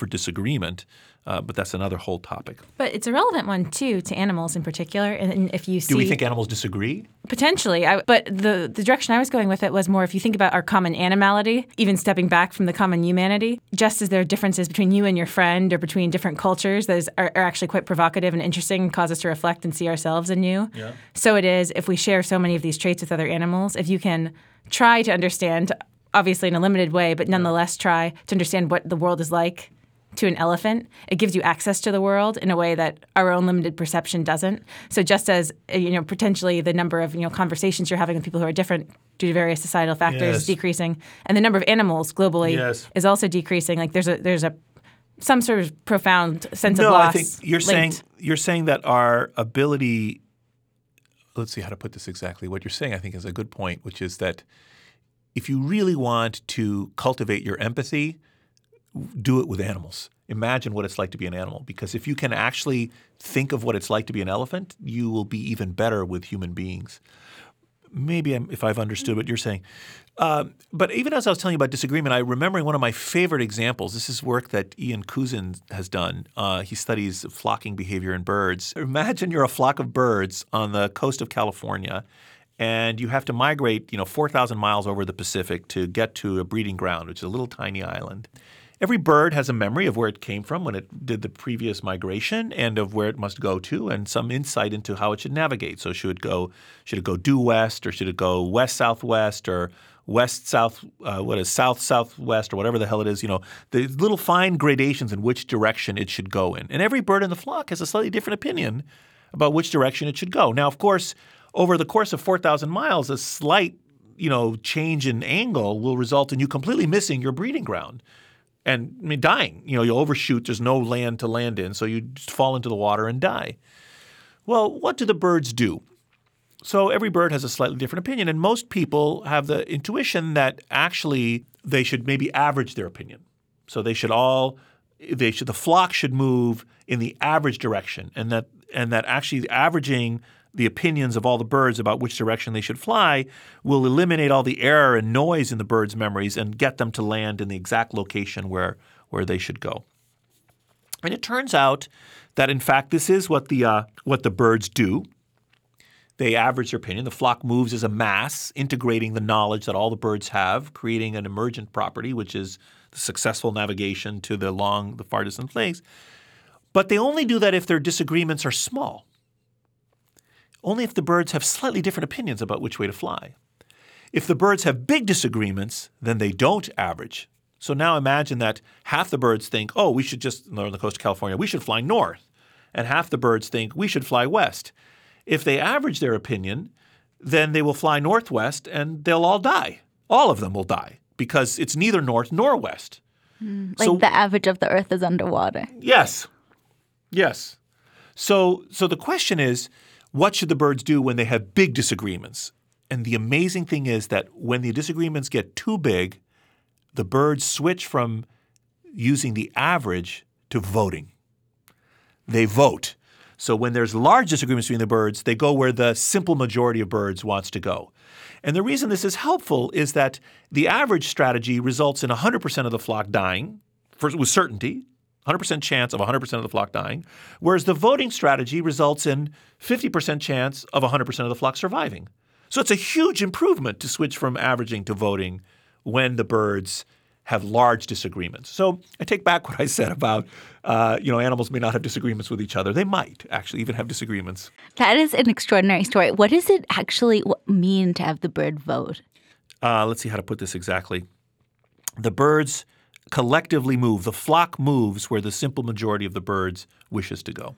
disagreement. But that's another whole topic. But it's a relevant one, too, to animals in particular. And if you see, do we think animals disagree? Potentially. But the direction I was going with it was more if you think about our common animality, even stepping back from the common humanity, just as there are differences between you and your friend or between different cultures that are actually quite provocative and interesting and cause us to reflect and see ourselves in you. Yeah. So it is, if we share so many of these traits with other animals, if you can try to understand, obviously in a limited way, but nonetheless try to understand what the world is like to an elephant, it gives you access to the world in a way that our own limited perception doesn't. So just as, potentially the number of, conversations you're having with people who are different due to various societal factors is decreasing, and the number of animals globally is also decreasing. Like there's some sort of profound sense of loss. No, I think you're saying that our ability – let's see how to put this exactly. What you're saying, I think, is a good point, which is that if you really want to cultivate your empathy, do it with animals. Imagine what it's like to be an animal, because if you can actually think of what it's like to be an elephant, you will be even better with human beings. Maybe if I've understood what you're saying. But even as I was telling you about disagreement, I'm remembering one of my favorite examples. This is work that Ian Cousin has done. He studies flocking behavior in birds. Imagine you're a flock of birds on the coast of California, and you have to migrate 4,000 miles over the Pacific to get to a breeding ground, which is a little tiny island. Every bird has a memory of where it came from when it did the previous migration and of where it must go to, and some insight into how it should navigate. So should it go due west, or should it go west southwest, or west south south southwest, or whatever the hell it is, the little fine gradations in which direction it should go in. And every bird in the flock has a slightly different opinion about which direction it should go. Now, of course, over the course of 4,000 miles, a slight, change in angle will result in you completely missing your breeding ground. And dying, you'll overshoot. There's no land to land in, so you just fall into the water and die. Well, what do the birds do? So every bird has a slightly different opinion, and most people have the intuition that actually they should maybe average their opinion. So the flock should move in the average direction, and that actually averaging the opinions of all the birds about which direction they should fly will eliminate all the error and noise in the birds' memories and get them to land in the exact location where they should go. And it turns out that, in fact, this is what the birds do. They average their opinion. The flock moves as a mass, integrating the knowledge that all the birds have, creating an emergent property, which is the successful navigation to the far distant lakes. But they only do that if their disagreements are small. Only if the birds have slightly different opinions about which way to fly. If the birds have big disagreements, then they don't average. So now imagine that half the birds think, we should on the coast of California, we should fly north. And half the birds think we should fly west. If they average their opinion, then they will fly northwest and they'll all die. All of them will die because it's neither north nor west. So, the average of the earth is underwater. Yes. So the question is, what should the birds do when they have big disagreements? And the amazing thing is that when the disagreements get too big, the birds switch from using the average to voting. They vote. So when there's large disagreements between the birds, they go where the simple majority of birds wants to go. And the reason this is helpful is that the average strategy results in 100% of the flock dying with certainty. 100% chance of 100% of the flock dying, whereas the voting strategy results in 50% chance of 100% of the flock surviving. So it's a huge improvement to switch from averaging to voting when the birds have large disagreements. So I take back what I said about, animals may not have disagreements with each other. They might actually even have disagreements. That is an extraordinary story. What does it actually mean to have the bird vote? Let's see how to put this exactly. The birds collectively move. The flock moves where the simple majority of the birds wishes to go.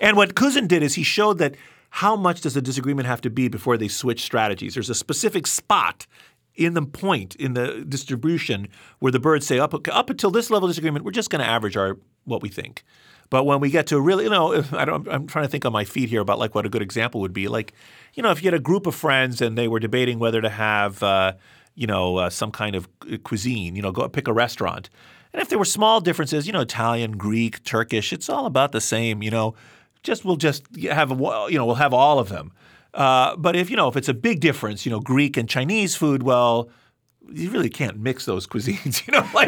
And what Cousin did is he showed that how much does a disagreement have to be before they switch strategies. There's a specific spot in the point in the distribution where the birds say up until this level of disagreement, we're just going to average what we think. But when we get to really, I'm trying to think on my feet here about like what a good example would be. Like, if you had a group of friends and they were debating whether to have some kind of cuisine, go pick a restaurant. And if there were small differences, Italian, Greek, Turkish, it's all about the same, we'll have all of them. But if it's a big difference, Greek and Chinese food, well, you really can't mix those cuisines,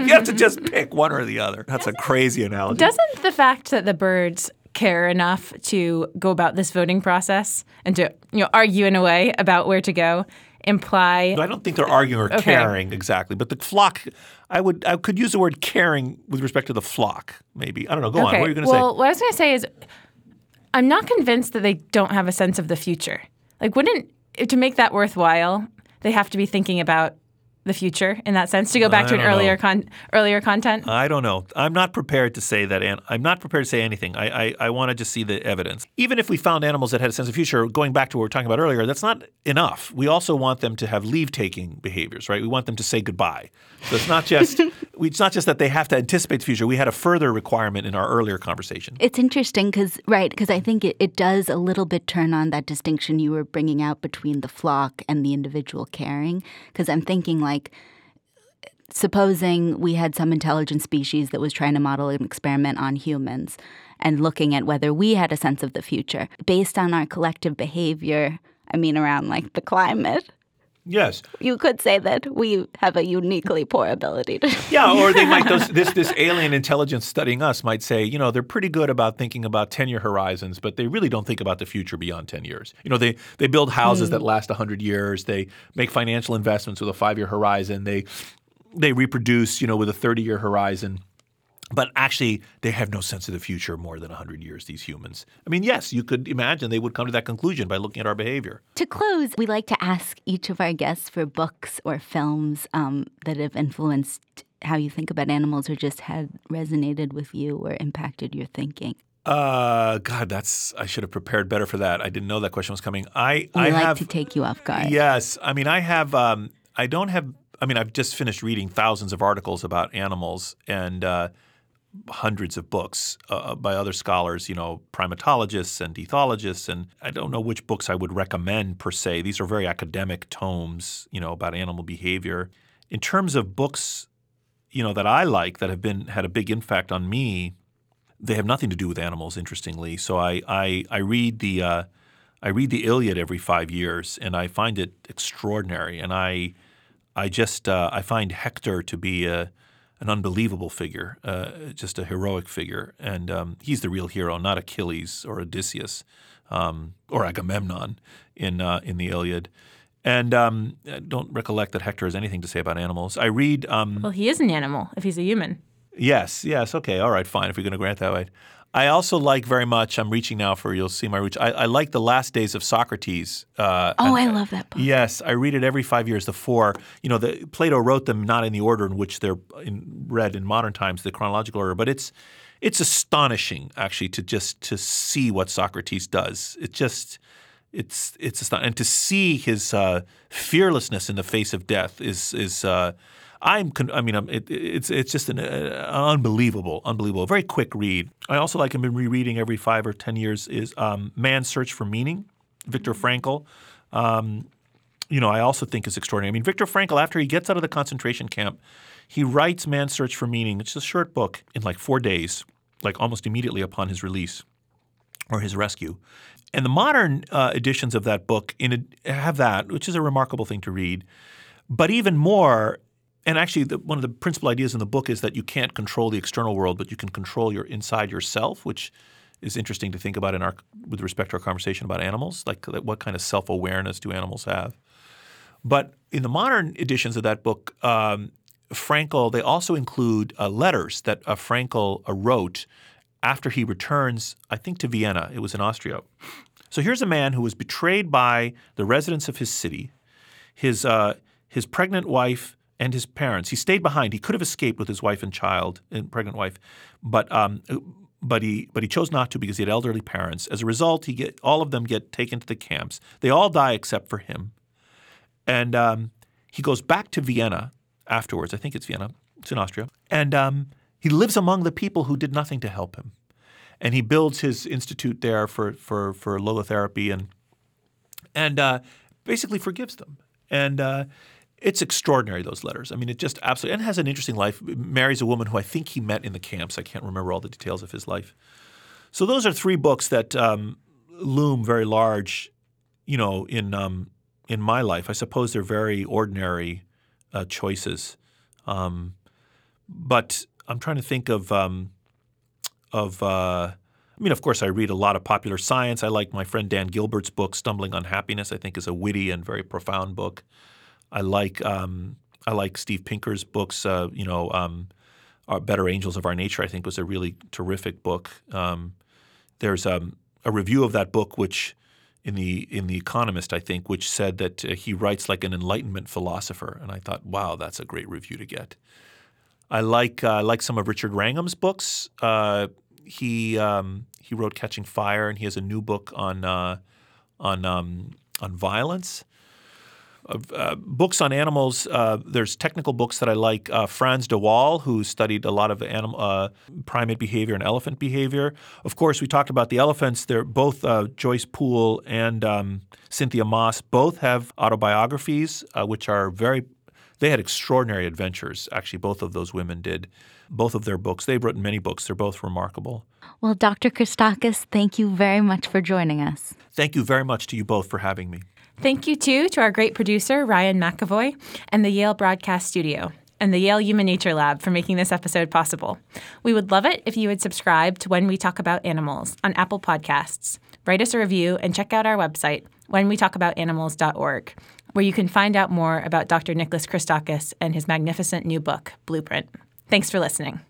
you have to just pick one or the other. That's a crazy analogy. Doesn't the fact that the birds care enough to go about this voting process and to, argue in a way about where to go imply? No, I don't think they're arguing or caring exactly, but the flock. I could use the word caring with respect to the flock. Maybe I don't know. Go on. What are you going to say? Well, what I was going to say is, I'm not convinced that they don't have a sense of the future. Like, to make that worthwhile, they have to be thinking about the future in that sense, to go back to an earlier earlier content? I don't know. I'm not prepared to say that, and I'm not prepared to say anything. I want to just see the evidence. Even if we found animals that had a sense of future, going back to what we were talking about earlier, that's not enough. We also want them to have leave-taking behaviors, right? We want them to say goodbye. So it's not just it's not just that they have to anticipate the future. We had a further requirement in our earlier conversation. It's interesting because I think it does a little bit turn on that distinction you were bringing out between the flock and the individual caring, because I'm thinking supposing we had some intelligent species that was trying to model an experiment on humans and looking at whether we had a sense of the future based on our collective behavior, around the climate. Yes. You could say that we have a uniquely poor ability to... Yeah, or they might, this alien intelligence studying us might say, they're pretty good about thinking about 10-year horizons, but they really don't think about the future beyond 10 years. They build houses that last 100 years. They make financial investments with a 5-year horizon. They reproduce, with a 30-year horizon. But actually, they have no sense of the future more than 100 years, these humans. Yes, you could imagine they would come to that conclusion by looking at our behavior. To close, we like to ask each of our guests for books or films that have influenced how you think about animals or just have resonated with you or impacted your thinking. God, I should have prepared better for that. I didn't know that question was coming. To take you off guard. Yes. I've just finished reading thousands of articles about animals and hundreds of books by other scholars, primatologists and ethologists, and I don't know which books I would recommend per se. These are very academic tomes, about animal behavior. In terms of books, that I like that have had a big impact on me, they have nothing to do with animals, interestingly. So I read the Iliad every 5 years, and I find it extraordinary. And I find Hector to be an unbelievable figure, just a heroic figure. And he's the real hero, not Achilles or Odysseus or Agamemnon in the Iliad. And I don't recollect that Hector has anything to say about animals. I read well, he is an animal if he's a human. Yes, okay, all right, fine, if you're going to grant that right. I also like very much, I'm reaching now for, you'll see my reach, I like The Last Days of Socrates. I love that book. Yes, I read it every 5 years, the four. Plato wrote them not in the order in which they're read in modern times, the chronological order, but it's astonishing, actually, to see what Socrates does. It's astonishing. And to see his fearlessness in the face of death it's just an unbelievable, very quick read. I also like, I've been rereading every 5 or 10 years is Man's Search for Meaning, Victor Frankl. I also think is extraordinary. Victor Frankl, after he gets out of the concentration camp, he writes Man's Search for Meaning, which is a short book, in 4 days, almost immediately upon his release or his rescue. And the modern editions of that book have that, which is a remarkable thing to read. But even more... And actually, one of the principal ideas in the book is that you can't control the external world, but you can control your inside yourself, which is interesting to think about with respect to our conversation about animals, what kind of self-awareness do animals have. But in the modern editions of that book, Frankl, they also include letters that Frankl wrote after he returns, I think, to Vienna. It was in Austria. So here's a man who was betrayed by the residents of his city, his pregnant wife, and his parents. He stayed behind. He could have escaped with his wife and child, and pregnant wife, but he chose not to because he had elderly parents. As a result, all of them get taken to the camps. They all die except for him. And he goes back to Vienna afterwards. I think it's Vienna. It's in Austria. And he lives among the people who did nothing to help him. And he builds his institute there for logotherapy and basically forgives them. And it's extraordinary, those letters. It just absolutely – and has an interesting life. Marries a woman who I think he met in the camps. I can't remember all the details of his life. So those are three books that loom very large, in my life. I suppose they're very ordinary choices. But I'm trying to think of course, I read a lot of popular science. I like my friend Dan Gilbert's book, Stumbling on Happiness, I think is a witty and very profound book. I like Steve Pinker's books. Better Angels of Our Nature, I think, was a really terrific book. There's a review of that book, which in the Economist, I think, which said that he writes like an Enlightenment philosopher. And I thought, wow, that's a great review to get. I like some of Richard Wrangham's books. He wrote Catching Fire, and he has a new book on violence. Books on animals, there's technical books that I like. Franz de Waal, who studied a lot of primate behavior and elephant behavior. Of course, we talked about the elephants. They're both Joyce Poole and Cynthia Moss both have autobiographies, which are they had extraordinary adventures. Actually, both of those women did. Both of their books. They've written many books. They're both remarkable. Well, Dr. Christakis, thank you very much for joining us. Thank you very much to you both for having me. Thank you, too, to our great producer, Ryan McAvoy, and the Yale Broadcast Studio, and the Yale Human Nature Lab for making this episode possible. We would love it if you would subscribe to When We Talk About Animals on Apple Podcasts. Write us a review and check out our website, whenwetalkaboutanimals.org, where you can find out more about Dr. Nicholas Christakis and his magnificent new book, Blueprint. Thanks for listening.